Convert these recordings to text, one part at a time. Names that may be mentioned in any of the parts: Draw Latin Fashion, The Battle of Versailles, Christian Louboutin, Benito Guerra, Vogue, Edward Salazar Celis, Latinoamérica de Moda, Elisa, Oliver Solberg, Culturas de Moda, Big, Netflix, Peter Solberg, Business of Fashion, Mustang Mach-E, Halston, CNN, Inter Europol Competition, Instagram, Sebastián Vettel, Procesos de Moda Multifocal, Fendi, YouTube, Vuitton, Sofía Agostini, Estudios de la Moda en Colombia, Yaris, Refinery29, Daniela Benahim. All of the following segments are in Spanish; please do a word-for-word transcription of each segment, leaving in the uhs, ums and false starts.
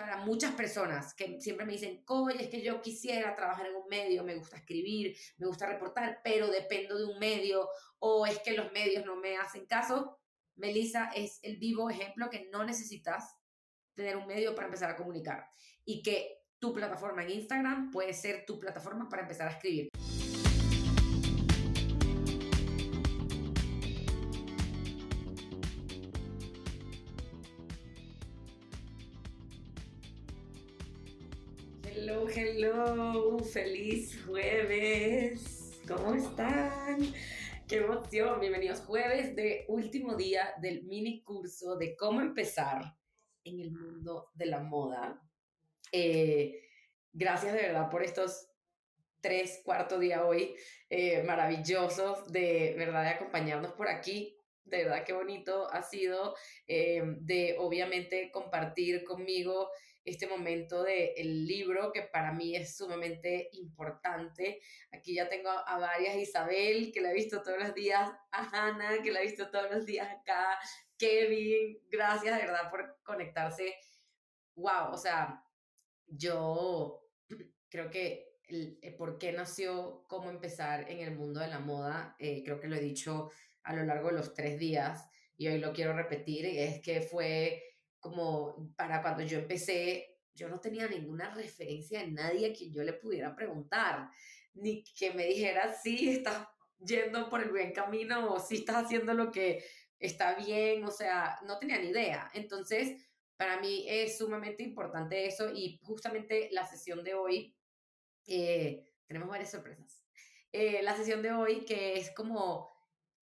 para muchas personas que siempre me dicen, oye, es que yo quisiera trabajar en un medio, me gusta escribir, me gusta reportar, pero dependo de un medio, o es que los medios no me hacen caso. Melissa es el vivo ejemplo que no necesitas tener un medio para empezar a comunicar y que tu plataforma en Instagram puede ser tu plataforma para empezar a escribir. Hello, hello, feliz jueves. ¿Cómo están? ¡Qué emoción! Bienvenidos jueves de último día del mini curso de cómo empezar en el mundo de la moda. Eh, gracias de verdad por estos tres, cuarto día hoy, eh, maravillosos, de verdad, de acompañarnos por aquí, de verdad qué bonito ha sido, eh, de obviamente compartir conmigo este momento del libro, que para mí es sumamente importante. Aquí ya tengo a, a varias, Isabel, que la he visto todos los días, a Hannah, que la he visto todos los días acá, Kevin, gracias de verdad por conectarse. Wow, o sea, yo creo que el, el por qué nació cómo empezar en el mundo de la moda, eh, creo que lo he dicho a lo largo de los tres días y hoy lo quiero repetir, es que fue como para cuando yo empecé, yo no tenía ninguna referencia de nadie a quien yo le pudiera preguntar, ni que me dijera sí, estás yendo por el buen camino o sí estás haciendo lo que está bien, o sea, no tenía ni idea. Entonces, para mí es sumamente importante eso, y justamente la sesión de hoy, eh, tenemos varias sorpresas, eh, la sesión de hoy que es como,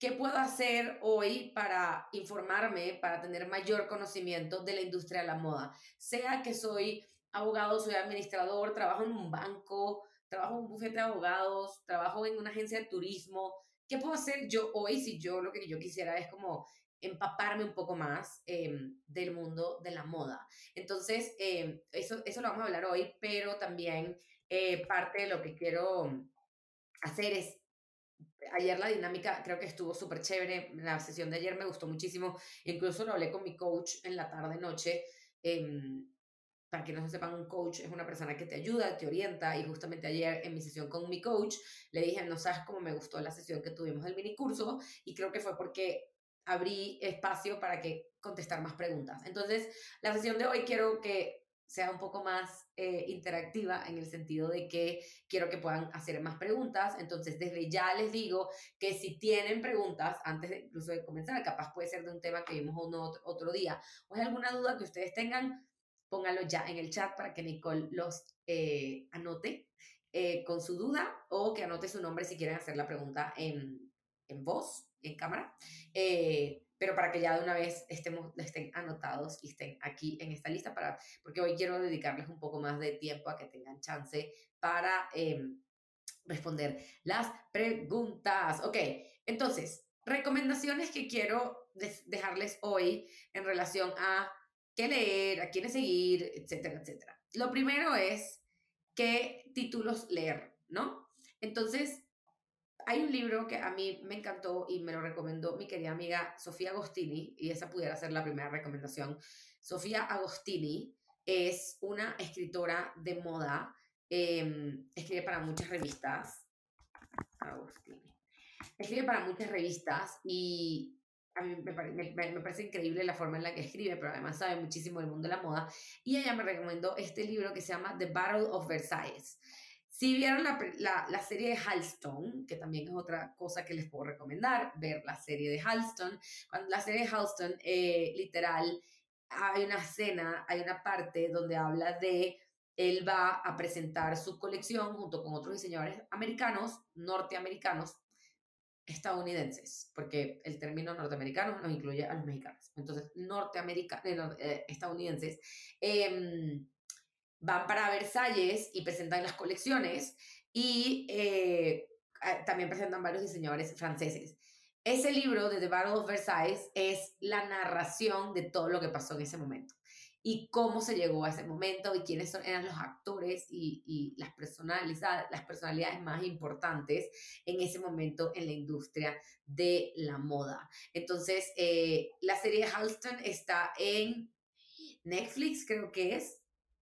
¿qué puedo hacer hoy para informarme, para tener mayor conocimiento de la industria de la moda? Sea que soy abogado, soy administrador, trabajo en un banco, trabajo en un bufete de abogados, trabajo en una agencia de turismo, ¿qué puedo hacer yo hoy si yo lo que yo quisiera es como empaparme un poco más eh, del mundo de la moda? Entonces, eh, eso, eso lo vamos a hablar hoy, pero también eh, parte de lo que quiero hacer es, ayer la dinámica creo que estuvo súper chévere, la sesión de ayer me gustó muchísimo, incluso lo hablé con mi coach en la tarde-noche, eh, para que no se sepan, un coach es una persona que te ayuda, te orienta, y justamente ayer en mi sesión con mi coach, le dije, no sabes cómo me gustó la sesión que tuvimos del minicurso, y creo que fue porque abrí espacio para que contestar más preguntas. Entonces, la sesión de hoy quiero que sea un poco más eh, interactiva, en el sentido de que quiero que puedan hacer más preguntas. Entonces, desde ya les digo que si tienen preguntas, antes de, incluso de comenzar, capaz puede ser de un tema que vimos uno, otro día, o es alguna duda que ustedes tengan, pónganlo ya en el chat para que Nicole los eh, anote eh, con su duda, o que anote su nombre si quieren hacer la pregunta en, en voz, en cámara, eh, pero para que ya de una vez estemos, estén anotados y estén aquí en esta lista, para, porque hoy quiero dedicarles un poco más de tiempo a que tengan chance para eh, responder las preguntas. Ok, entonces, recomendaciones que quiero de- dejarles hoy en relación a qué leer, a quiénes seguir, etcétera, etcétera. Lo primero es qué títulos leer, ¿no? Entonces, hay un libro que a mí me encantó y me lo recomendó mi querida amiga Sofía Agostini, y esa pudiera ser la primera recomendación. Sofía Agostini es una escritora de moda, eh, escribe para muchas revistas. Agostini. Escribe para muchas revistas y a mí me, pare, me, me parece increíble la forma en la que escribe, pero además sabe muchísimo del mundo de la moda, y ella me recomendó este libro que se llama The Battle of Versailles. Si vieron la, la, la serie de Halston, que también es otra cosa que les puedo recomendar, ver la serie de Halston. Cuando la serie de Halston, eh, literal, hay una escena, hay una parte donde habla de, él va a presentar su colección junto con otros diseñadores americanos, norteamericanos, estadounidenses, porque el término norteamericanos nos incluye a los mexicanos. Entonces, norteamericanos, eh, estadounidenses, eh, van para Versalles y presentan las colecciones, y eh, también presentan varios diseñadores franceses. Ese libro de The Battle of Versailles es la narración de todo lo que pasó en ese momento y cómo se llegó a ese momento y quiénes son, eran los actores y, y las, personalidades, las personalidades más importantes en ese momento en la industria de la moda. Entonces, eh, la serie Halston está en Netflix, creo que es,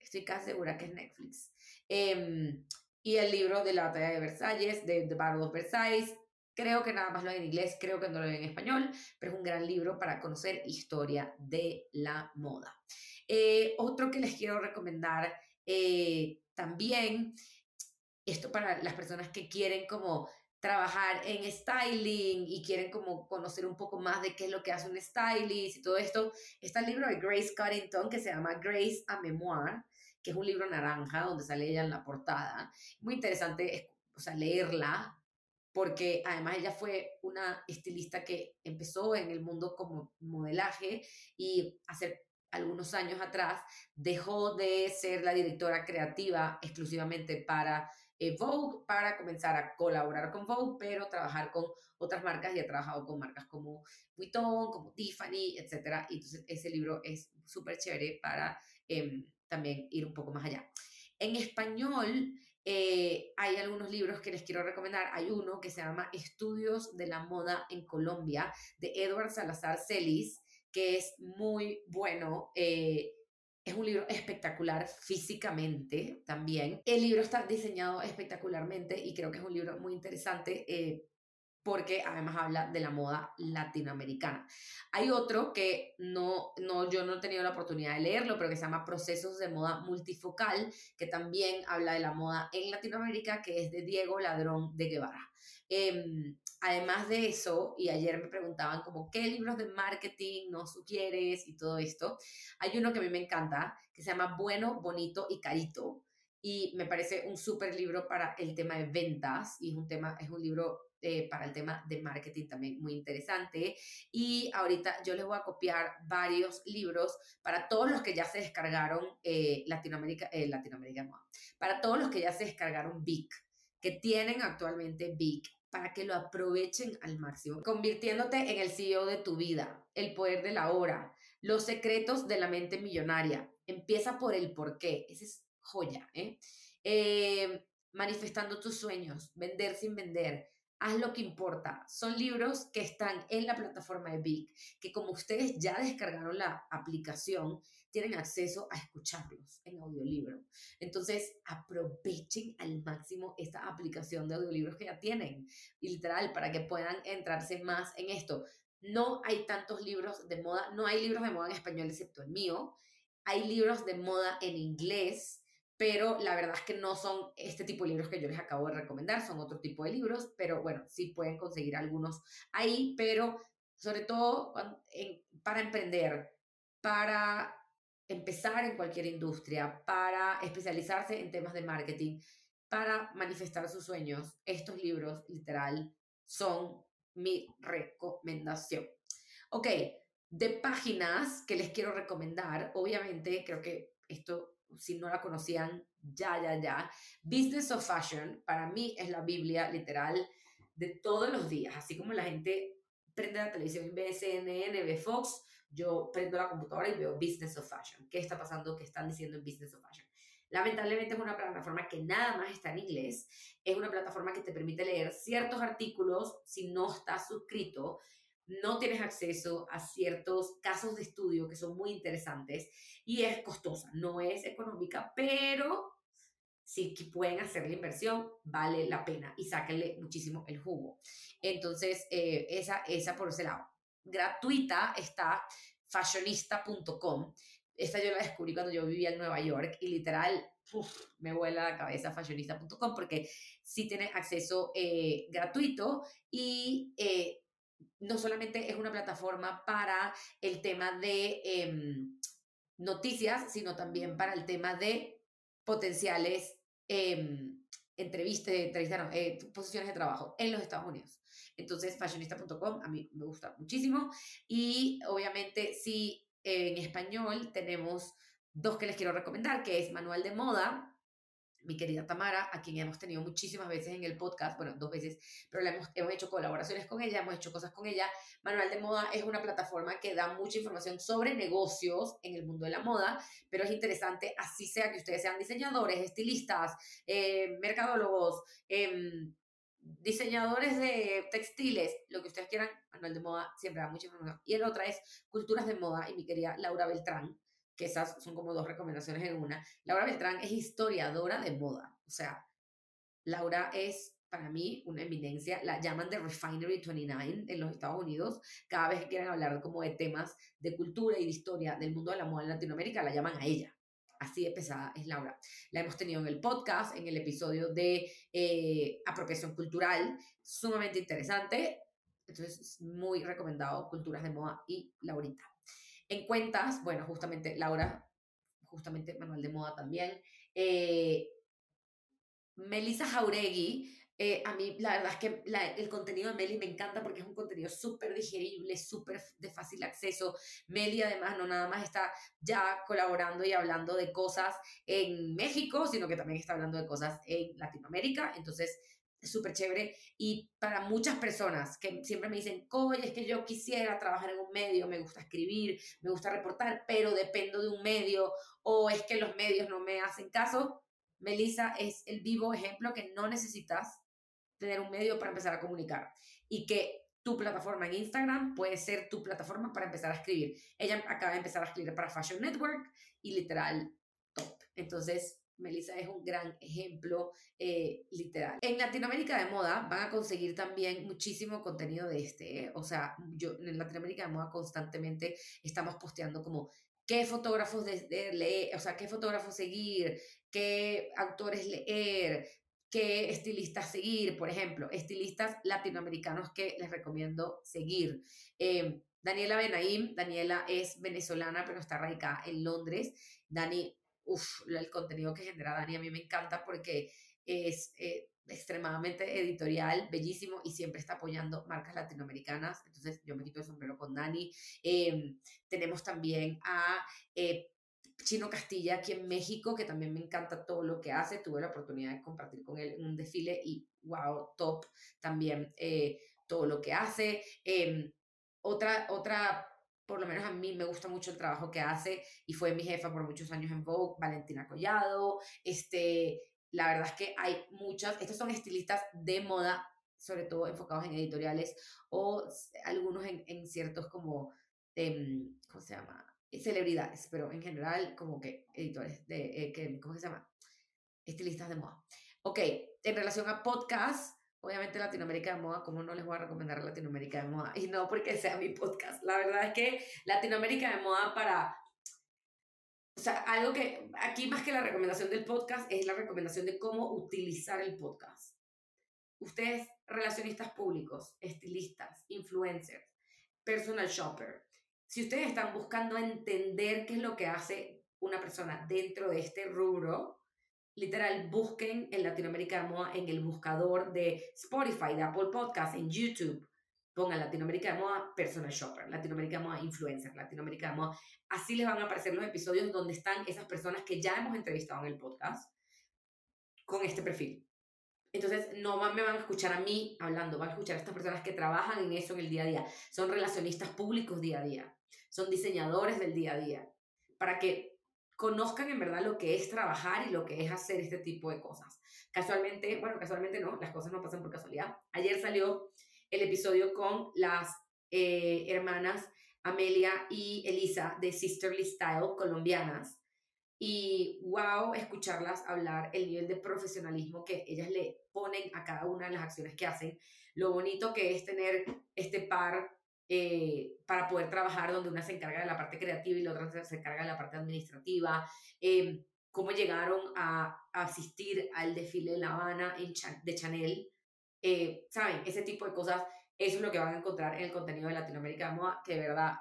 estoy casi segura que es Netflix. Eh, y el libro de la batalla de Versalles, de The Battle of Versailles, creo que nada más lo hay en inglés, creo que no lo hay en español, pero es un gran libro para conocer historia de la moda. Eh, otro que les quiero recomendar eh, también, esto para las personas que quieren como trabajar en styling y quieren como conocer un poco más de qué es lo que hace un stylist y todo esto, está el libro de Grace Coddington que se llama Grace a Memoir, que es un libro naranja donde sale ella en la portada. Muy interesante, o sea, leerla, porque además ella fue una estilista que empezó en el mundo como modelaje y hacer algunos años atrás dejó de ser la directora creativa exclusivamente para eh, Vogue para comenzar a colaborar con Vogue, pero trabajar con otras marcas, y ha trabajado con marcas como Vuitton, como Tiffany, etcétera. Y entonces ese libro es súper chévere para eh, también ir un poco más allá. En español eh, hay algunos libros que les quiero recomendar. Hay uno que se llama Estudios de la Moda en Colombia, de Edward Salazar Celis, que es muy bueno, eh, es un libro espectacular físicamente también. El libro está diseñado espectacularmente y creo que es un libro muy interesante eh, porque además habla de la moda latinoamericana. Hay otro que no, no, yo no he tenido la oportunidad de leerlo, pero que se llama Procesos de Moda Multifocal, que también habla de la moda en Latinoamérica, que es de Diego Ladrón de Guevara. Eh, Además de eso, y ayer me preguntaban como qué libros de marketing nos sugieres y todo esto, hay uno que a mí me encanta que se llama Bueno, Bonito y Carito, y me parece un súper libro para el tema de ventas, y es un, tema, es un libro eh, para el tema de marketing también muy interesante. Y ahorita yo les voy a copiar varios libros para todos los que ya se descargaron eh, Latinoamérica, eh, Latinoamérica no, para todos los que ya se descargaron Vic, que tienen actualmente Big, para que lo aprovechen al máximo. Convirtiéndote en el C E O de tu vida, El poder de la hora, Los secretos de la mente millonaria, Empieza por el porqué, esa es joya, ¿eh? Eh, Manifestando tus sueños, Vender sin vender, Haz lo que importa. Son libros que están en la plataforma de Big, que como ustedes ya descargaron la aplicación, tienen acceso a escucharlos en audiolibro. Entonces, aprovechen al máximo esta aplicación de audiolibros que ya tienen, literal, para que puedan entrarse más en esto. No hay tantos libros de moda, no hay libros de moda en español excepto el mío. Hay libros de moda en inglés, pero la verdad es que no son este tipo de libros que yo les acabo de recomendar, son otro tipo de libros, pero bueno, sí pueden conseguir algunos ahí, pero sobre todo para emprender, para empezar en cualquier industria, para especializarse en temas de marketing, para manifestar sus sueños, estos libros, literal, son mi recomendación. Ok, de páginas que les quiero recomendar, obviamente, creo que esto, si no la conocían, ya, ya, ya, Business of Fashion, para mí es la Biblia, literal, de todos los días. Así como la gente prende la televisión y ve C N N, ve Fox, yo prendo la computadora y veo Business of Fashion. ¿Qué está pasando? ¿Qué están diciendo en Business of Fashion? Lamentablemente es una plataforma que nada más está en inglés. Es una plataforma que te permite leer ciertos artículos si no estás suscrito. No tienes acceso a ciertos casos de estudio que son muy interesantes y es costosa. No es económica, pero si pueden hacer la inversión, vale la pena y sáquenle muchísimo el jugo. Entonces, eh, esa, esa por ese lado. Gratuita está fashionista punto com. Esta yo la descubrí cuando yo vivía en Nueva York y literal, uf, me vuela la cabeza fashionista punto com porque sí tiene acceso eh, gratuito y eh, no solamente es una plataforma para el tema de eh, noticias, sino también para el tema de potenciales eh, entrevistas, entrevistas no, eh, posiciones de trabajo en los Estados Unidos. Entonces, fashionista punto com a mí me gusta muchísimo. Y obviamente, sí, en español tenemos dos que les quiero recomendar, que es Manual de Moda, mi querida Tamara, a quien hemos tenido muchísimas veces en el podcast, bueno, dos veces, pero la hemos, hemos hecho colaboraciones con ella, hemos hecho cosas con ella. Manual de Moda es una plataforma que da mucha información sobre negocios en el mundo de la moda, pero es interesante, así sea que ustedes sean diseñadores, estilistas, eh, mercadólogos, eh, diseñadores de textiles, lo que ustedes quieran. Manual de Moda siempre da mucha información. Y el otro es Culturas de Moda y mi querida Laura Beltrán, que esas son como dos recomendaciones en una. Laura Beltrán es historiadora de moda, o sea, Laura es para mí una eminencia, la llaman de Refinery veintinueve en los Estados Unidos, cada vez que quieran hablar como de temas de cultura y de historia del mundo de la moda en Latinoamérica, la llaman a ella. Así de pesada es Laura. La hemos tenido en el podcast, en el episodio de eh, apropiación cultural, sumamente interesante. Entonces, muy recomendado Culturas de Moda y Laurita. En cuentas, bueno, justamente Laura, justamente Manual de Moda también. Eh, Melissa Jauregui, eh, a mí la verdad es que la, el contenido de Meli me encanta porque es un contenido súper digerible, súper de fácil acceso. Meli además no nada más está ya colaborando y hablando de cosas en México, sino que también está hablando de cosas en Latinoamérica, entonces súper chévere. Y para muchas personas que siempre me dicen, oye, es que yo quisiera trabajar en un medio, me gusta escribir, me gusta reportar, pero dependo de un medio, o es que los medios no me hacen caso, Melissa es el vivo ejemplo que no necesitas tener un medio para empezar a comunicar y que tu plataforma en Instagram puede ser tu plataforma para empezar a escribir. Ella acaba de empezar a escribir para Fashion Network y literal top. Entonces, Melissa es un gran ejemplo eh, literal. En Latinoamérica de Moda van a conseguir también muchísimo contenido de este, ¿eh? O sea, yo en Latinoamérica de Moda constantemente estamos posteando como qué fotógrafos de, de leer, o sea, qué fotógrafos seguir, qué autores leer, qué estilistas seguir, por ejemplo, estilistas latinoamericanos que les recomiendo seguir. Eh, Daniela Benahim, Daniela es venezolana, pero está radicada en Londres. Dani, uff, el contenido que genera Dani a mí me encanta porque es eh, extremadamente editorial, bellísimo, y siempre está apoyando marcas latinoamericanas, entonces yo me quito el sombrero con Dani. Eh, tenemos también a eh, Chino Castilla aquí en México, que también me encanta todo lo que hace, tuve la oportunidad de compartir con él en un desfile y wow, top también eh, todo lo que hace. Eh, otra, otra por lo menos a mí me gusta mucho el trabajo que hace y fue mi jefa por muchos años en Vogue, Valentina Collado. este La verdad es que hay muchas, estos son estilistas de moda, sobre todo enfocados en editoriales o algunos en, en ciertos como, em, ¿cómo se llama? Celebridades, pero en general como que editores, de, eh, que, ¿cómo se llama? Estilistas de moda. Ok, en relación a podcast, obviamente Latinoamérica de Moda, ¿cómo no les voy a recomendar Latinoamérica de Moda? Y no porque sea mi podcast, la verdad es que Latinoamérica de Moda para... O sea, algo que aquí más que la recomendación del podcast es la recomendación de cómo utilizar el podcast. Ustedes, relacionistas públicos, estilistas, influencers, personal shopper, si ustedes están buscando entender qué es lo que hace una persona dentro de este rubro, literal, busquen en Latinoamérica de Moda en el buscador de Spotify, de Apple Podcast, en YouTube. Pongan Latinoamérica de Moda Personal Shopper, Latinoamérica de Moda Influencer, Latinoamérica de Moda. Así les van a aparecer los episodios donde están esas personas que ya hemos entrevistado en el podcast con este perfil. Entonces, no me van a escuchar a mí hablando, van a escuchar a estas personas que trabajan en eso en el día a día. Son relacionistas públicos día a día, son diseñadores del día a día, para que conozcan en verdad lo que es trabajar y lo que es hacer este tipo de cosas. Casualmente, bueno, casualmente no, las cosas no pasan por casualidad. Ayer salió el episodio con las eh, hermanas Amelia y Elisa de Sisterly Style, colombianas, y wow, escucharlas hablar, el nivel de profesionalismo que ellas le ponen a cada una de las acciones que hacen, lo bonito que es tener este par eh, para poder trabajar, donde una se encarga de la parte creativa y la otra se encarga de la parte administrativa, eh, cómo llegaron a, a asistir al desfile de La Habana en Ch- de Chanel, Eh, saben, ese tipo de cosas. Eso es lo que van a encontrar en el contenido de Latinoamérica de Moda, que de verdad,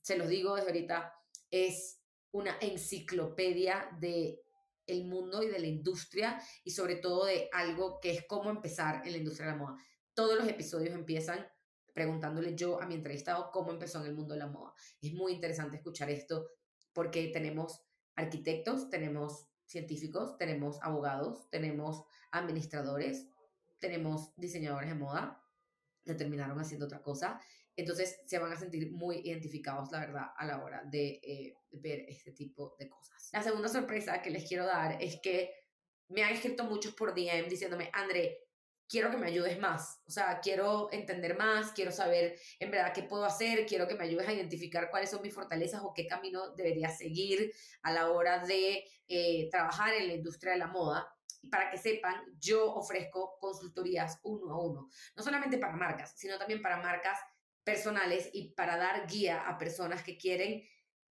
se los digo desde ahorita, es una enciclopedia de el mundo y de la industria, y sobre todo de algo que es cómo empezar en la industria de la moda. Todos los episodios empiezan preguntándole yo a mi entrevistado cómo empezó en el mundo de la moda. Es muy interesante escuchar esto porque tenemos arquitectos, tenemos científicos, tenemos abogados, tenemos administradores, tenemos diseñadores de moda que terminaron haciendo otra cosa. Entonces se van a sentir muy identificados, la verdad, a la hora de eh, ver este tipo de cosas. La segunda sorpresa que les quiero dar es que me han escrito muchos por D M diciéndome, André, quiero que me ayudes más, o sea, quiero entender más, quiero saber en verdad qué puedo hacer, quiero que me ayudes a identificar cuáles son mis fortalezas o qué camino debería seguir a la hora de eh, trabajar en la industria de la moda. Y para que sepan, yo ofrezco consultorías uno a uno, no solamente para marcas, sino también para marcas personales y para dar guía a personas que quieren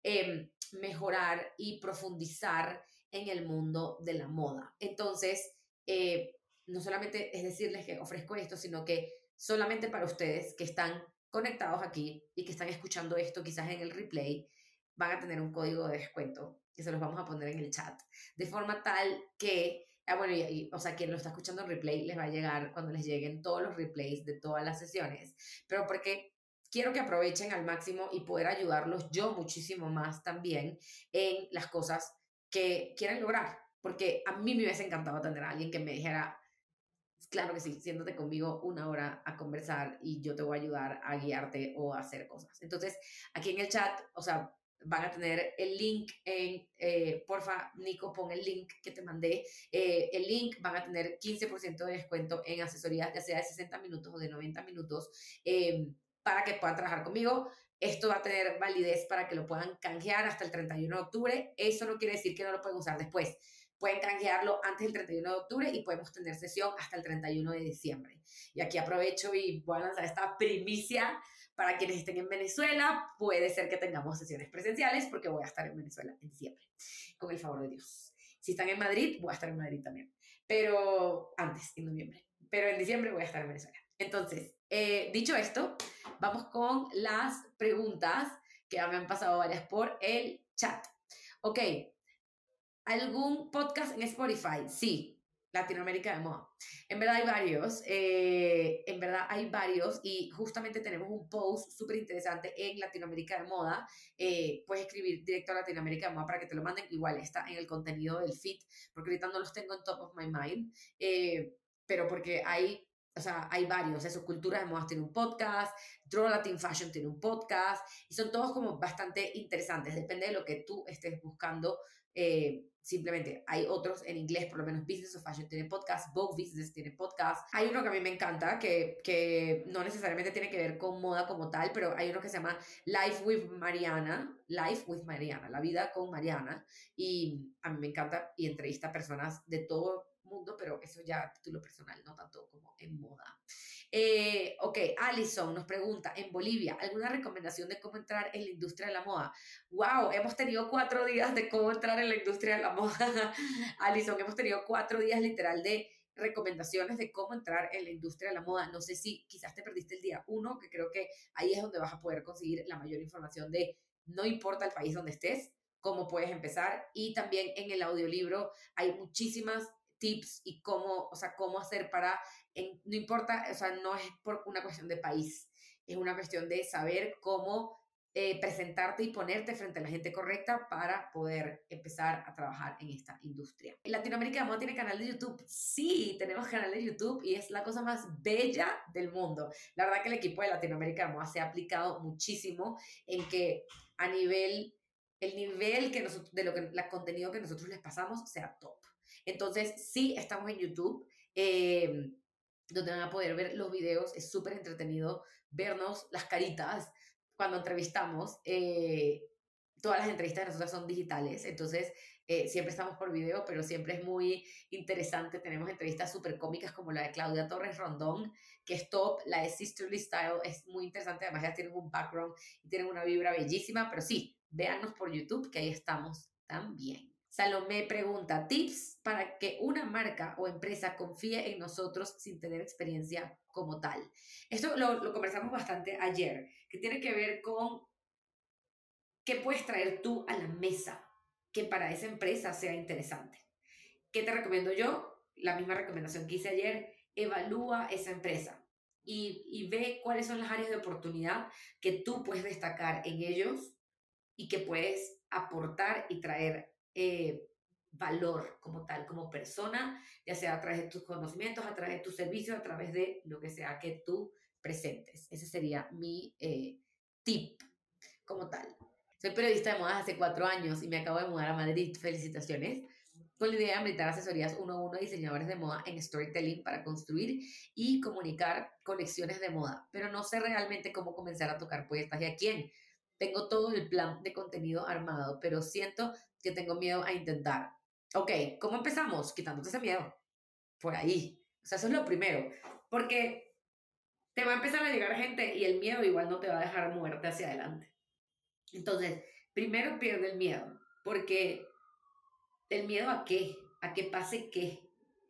eh, mejorar y profundizar en el mundo de la moda. Entonces, eh, no solamente es decirles que ofrezco esto, sino que solamente para ustedes que están conectados aquí y que están escuchando esto quizás en el replay, van a tener un código de descuento que se los vamos a poner en el chat, de forma tal que, ah, bueno, y, y, o sea, quien lo está escuchando en replay les va a llegar cuando les lleguen todos los replays de todas las sesiones, pero porque quiero que aprovechen al máximo y poder ayudarlos yo muchísimo más también en las cosas que quieren lograr, porque a mí me hubiese encantado tener a alguien que me dijera, claro que sí, siéntate conmigo una hora a conversar y yo te voy a ayudar a guiarte o a hacer cosas. Entonces, aquí en el chat, o sea, van a tener el link en, eh, porfa, Nico, pon el link que te mandé, eh, el link, van a tener quince por ciento de descuento en asesorías, ya sea de sesenta minutos o de noventa minutos, eh, para que puedan trabajar conmigo. Esto va a tener validez para que lo puedan canjear hasta el treinta y uno de octubre. Eso no quiere decir que no lo pueden usar después. Pueden canjearlo antes del treinta y uno de octubre y podemos tener sesión hasta el treinta y uno de diciembre. Y aquí aprovecho y voy a lanzar esta primicia. Para quienes estén en Venezuela, puede ser que tengamos sesiones presenciales porque voy a estar en Venezuela en diciembre, con el favor de Dios. Si están en Madrid, voy a estar en Madrid también. Pero antes, en noviembre. Pero en diciembre voy a estar en Venezuela. Entonces, eh, dicho esto, vamos con las preguntas que ya me han pasado varias por el chat. Ok, ¿algún podcast en Spotify? Sí, Latinoamérica de Moda. En verdad hay varios, eh, en verdad hay varios y justamente tenemos un post súper interesante en Latinoamérica de Moda. Eh, puedes escribir directo a Latinoamérica de Moda para que te lo manden. Igual está en el contenido del feed, porque ahorita no los tengo en top of my mind, eh, pero porque hay... O sea, hay varios, eso, Culturas de Moda tiene un podcast, Draw Latin Fashion tiene un podcast, y son todos como bastante interesantes, depende de lo que tú estés buscando, eh, simplemente hay otros en inglés, por lo menos Business of Fashion tiene podcast, Vogue Business tiene podcast, hay uno que a mí me encanta, que, que no necesariamente tiene que ver con moda como tal, pero hay uno que se llama Life with Mariana, Life with Mariana, la vida con Mariana, y a mí me encanta, y entrevista a personas de todo mundo, pero eso ya a título personal, no tanto como en moda. Eh, ok, Alison nos pregunta, en Bolivia, ¿alguna recomendación de cómo entrar en la industria de la moda? ¡Wow! Hemos tenido cuatro días de cómo entrar en la industria de la moda. Alison, hemos tenido cuatro días literal de recomendaciones de cómo entrar en la industria de la moda. No sé si quizás te perdiste el día uno, que creo que ahí es donde vas a poder conseguir la mayor información de no importa el país donde estés, cómo puedes empezar. Y también en el audiolibro hay muchísimas tips y cómo, o sea, cómo hacer para, en, no importa, o sea, no es por una cuestión de país, es una cuestión de saber cómo eh, presentarte y ponerte frente a la gente correcta para poder empezar a trabajar en esta industria. ¿Latinoamérica de Moda tiene canal de YouTube? Sí, tenemos canal de YouTube y es la cosa más bella del mundo. La verdad que el equipo de Latinoamérica de Moda se ha aplicado muchísimo en que a nivel, el nivel que nosotros, de lo que, el contenido que nosotros les pasamos sea top. Entonces, sí, estamos en YouTube, eh, donde van a poder ver los videos. Es súper entretenido vernos las caritas cuando entrevistamos. Eh, todas las entrevistas de nosotras son digitales, entonces eh, siempre estamos por video, pero siempre es muy interesante. Tenemos entrevistas súper cómicas como la de Claudia Torres Rondón, que es top. La de Sisterly Style es muy interesante. Además, ya tienen un background y tienen una vibra bellísima. Pero sí, véannos por YouTube, que ahí estamos también. Salomé pregunta, tips para que una marca o empresa confíe en nosotros sin tener experiencia como tal. Esto lo, lo conversamos bastante ayer, que tiene que ver con qué puedes traer tú a la mesa que para esa empresa sea interesante. ¿Qué te recomiendo yo? La misma recomendación que hice ayer, evalúa esa empresa y, y ve cuáles son las áreas de oportunidad que tú puedes destacar en ellos y que puedes aportar y traer Eh, valor como tal, como persona, ya sea a través de tus conocimientos, a través de tus servicios, a través de lo que sea que tú presentes. Ese sería mi eh, tip como tal. Soy periodista de modas hace cuatro años y me acabo de mudar a Madrid. Felicitaciones. con la idea de brindar asesorías uno a uno a diseñadores de moda en storytelling para construir y comunicar colecciones de moda. Pero no sé realmente cómo comenzar a tocar puestas y a quién. Tengo todo el plan de contenido armado, pero siento que tengo miedo a intentar. Ok, ¿cómo empezamos? Quitándote ese miedo. Por ahí. O sea, eso es lo primero. Porque te va a empezar a llegar gente y el miedo igual no te va a dejar moverte hacia adelante. Entonces, primero pierde el miedo. Porque el miedo a qué, a que pase qué.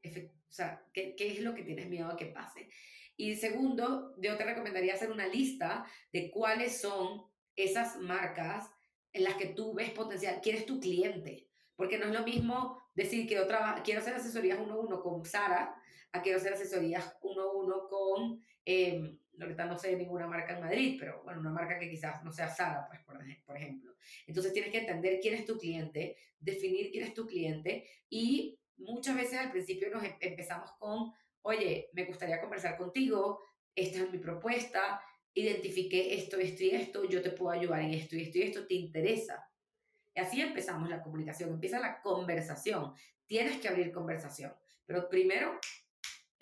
O sea, ¿qué, qué es lo que tienes miedo a que pase? Y segundo, yo te recomendaría hacer una lista de cuáles son esas marcas en las que tú ves potencial. ¿Quién es tu cliente? Porque no es lo mismo decir que yo traba, quiero hacer asesorías uno a uno con Sara a quiero hacer asesorías uno a uno con, eh, ahorita no sé ninguna marca en Madrid, pero bueno, una marca que quizás no sea Sara, pues, por, por ejemplo. Entonces tienes que entender quién es tu cliente, definir quién es tu cliente, y muchas veces al principio nos em- empezamos con, oye, me gustaría conversar contigo, esta es mi propuesta, identifiqué esto, esto y esto, yo te puedo ayudar en esto y esto y esto, ¿te interesa? Y así empezamos la comunicación, empieza la conversación. Tienes que abrir conversación, pero primero,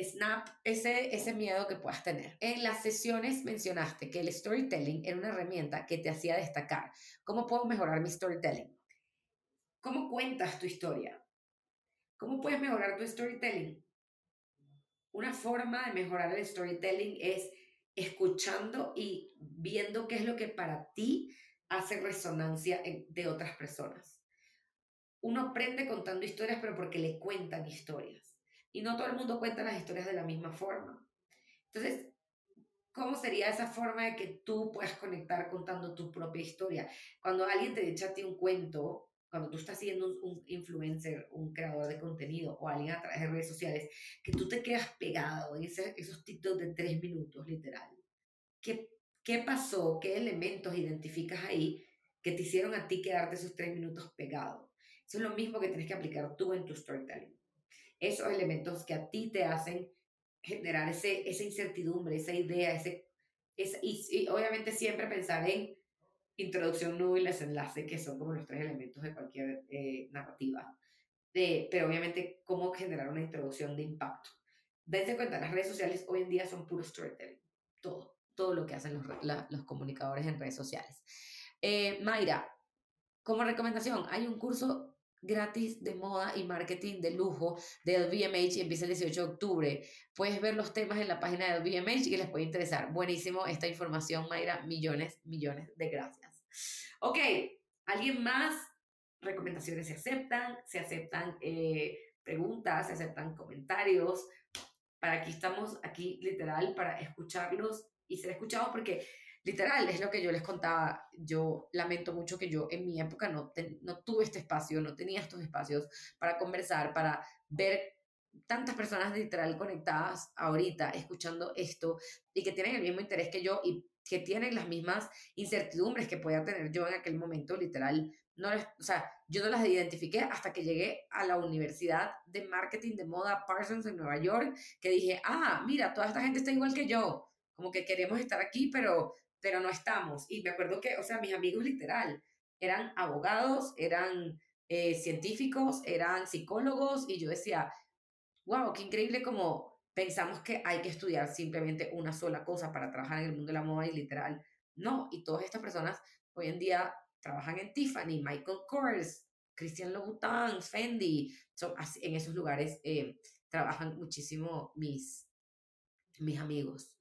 snap ese, ese miedo que puedas tener. En las sesiones mencionaste que el storytelling era una herramienta que te hacía destacar. ¿Cómo puedo mejorar mi storytelling? ¿Cómo cuentas tu historia? ¿Cómo puedes mejorar tu storytelling? Una forma de mejorar el storytelling es escuchando y viendo qué es lo que para ti hace resonancia de otras personas. Uno aprende contando historias, pero porque le cuentan historias. Y no todo el mundo cuenta las historias de la misma forma. Entonces, ¿cómo sería esa forma de que tú puedas conectar contando tu propia historia? Cuando alguien te echa a ti un cuento, cuando tú estás siendo un, un influencer, un creador de contenido, o alguien a través de redes sociales, que tú te quedas pegado en ese, esos títulos de tres minutos, literal. ¿Qué, qué pasó? ¿Qué elementos identificas ahí que te hicieron a ti quedarte esos tres minutos pegado? Eso es lo mismo que tienes que aplicar tú en tu storytelling. Esos elementos que a ti te hacen generar ese, esa incertidumbre, esa idea, ese, esa, y, y obviamente siempre pensar en introducción, nudo y desenlace, que son como los tres elementos de cualquier eh, narrativa. De, pero obviamente, cómo generar una introducción de impacto. Dense cuenta, las redes sociales hoy en día son puro storytelling. Todo, todo lo que hacen los, la, los comunicadores en redes sociales. Eh, Mayra, como recomendación, hay un curso gratis de moda y marketing de lujo de L V M H, empieza el dieciocho de octubre. Puedes ver los temas en la página de L V M H y les puede interesar. Buenísimo esta información, Mayra. Millones, millones de gracias. Ok, ¿alguien más? Recomendaciones se aceptan, se aceptan eh, preguntas, se aceptan comentarios. Para aquí estamos, aquí literal, para escucharlos y ser escuchados, porque literal, es lo que yo les contaba. Yo lamento mucho que yo en mi época no, te, no tuve este espacio, no tenía estos espacios para conversar, para ver tantas personas literal conectadas ahorita, escuchando esto, y que tienen el mismo interés que yo y que tienen las mismas incertidumbres que podía tener yo en aquel momento, literal. No les, o sea, yo no las identifiqué hasta que llegué a la Universidad de Marketing de Moda Parsons en Nueva York, que dije, ah, mira, toda esta gente está igual que yo. Como que queremos estar aquí, pero... pero no estamos. Y me acuerdo que, o sea, mis amigos literal eran abogados, eran eh, científicos, eran psicólogos, y yo decía, wow, qué increíble como pensamos que hay que estudiar simplemente una sola cosa para trabajar en el mundo de la moda, y literal, no. Y todas estas personas hoy en día trabajan en Tiffany, Michael Kors, Christian Louboutin, Fendi, son, en esos lugares eh, trabajan muchísimo mis, mis amigos.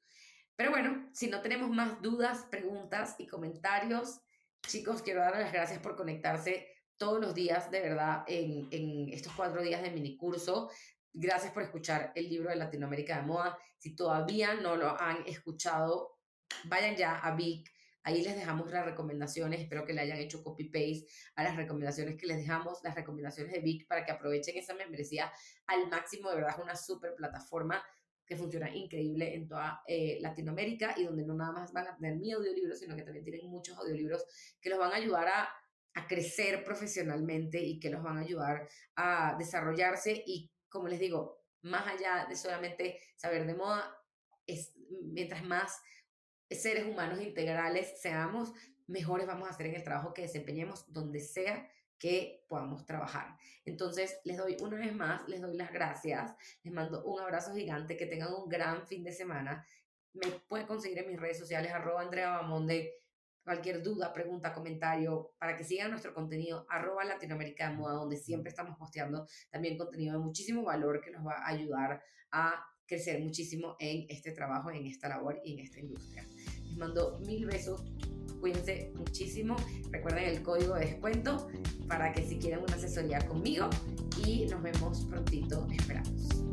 Pero bueno, si no tenemos más dudas, preguntas y comentarios, chicos, quiero darles las gracias por conectarse todos los días, de verdad, en, en estos cuatro días de minicurso. Gracias por escuchar el libro de Latinoamérica de Moda. Si todavía no lo han escuchado, vayan ya a Vic. Ahí les dejamos las recomendaciones. Espero que le hayan hecho copy-paste a las recomendaciones que les dejamos, las recomendaciones de Vic, para que aprovechen esa membresía al máximo. De verdad, es una súper plataforma que funciona increíble en toda eh, Latinoamérica, y donde no nada más van a tener mi audiolibro, sino que también tienen muchos audiolibros que los van a ayudar a, a crecer profesionalmente, y que los van a ayudar a desarrollarse. Y como les digo, más allá de solamente saber de moda, es, mientras más seres humanos integrales seamos, mejores vamos a hacer en el trabajo que desempeñemos, donde sea que podamos trabajar. Entonces, les doy una vez más, les doy las gracias, les mando un abrazo gigante, que tengan un gran fin de semana. Me pueden conseguir en mis redes sociales, arroba Andrea Bamonde, cualquier duda, pregunta, comentario, para que sigan nuestro contenido, arroba Latinoamérica de Moda, donde siempre estamos posteando también contenido de muchísimo valor que nos va a ayudar a crecer muchísimo en este trabajo, en esta labor y en esta industria. Les mando mil besos. Cuídense muchísimo, recuerden el código de descuento para que si quieren una asesoría conmigo y nos vemos prontito, esperamos.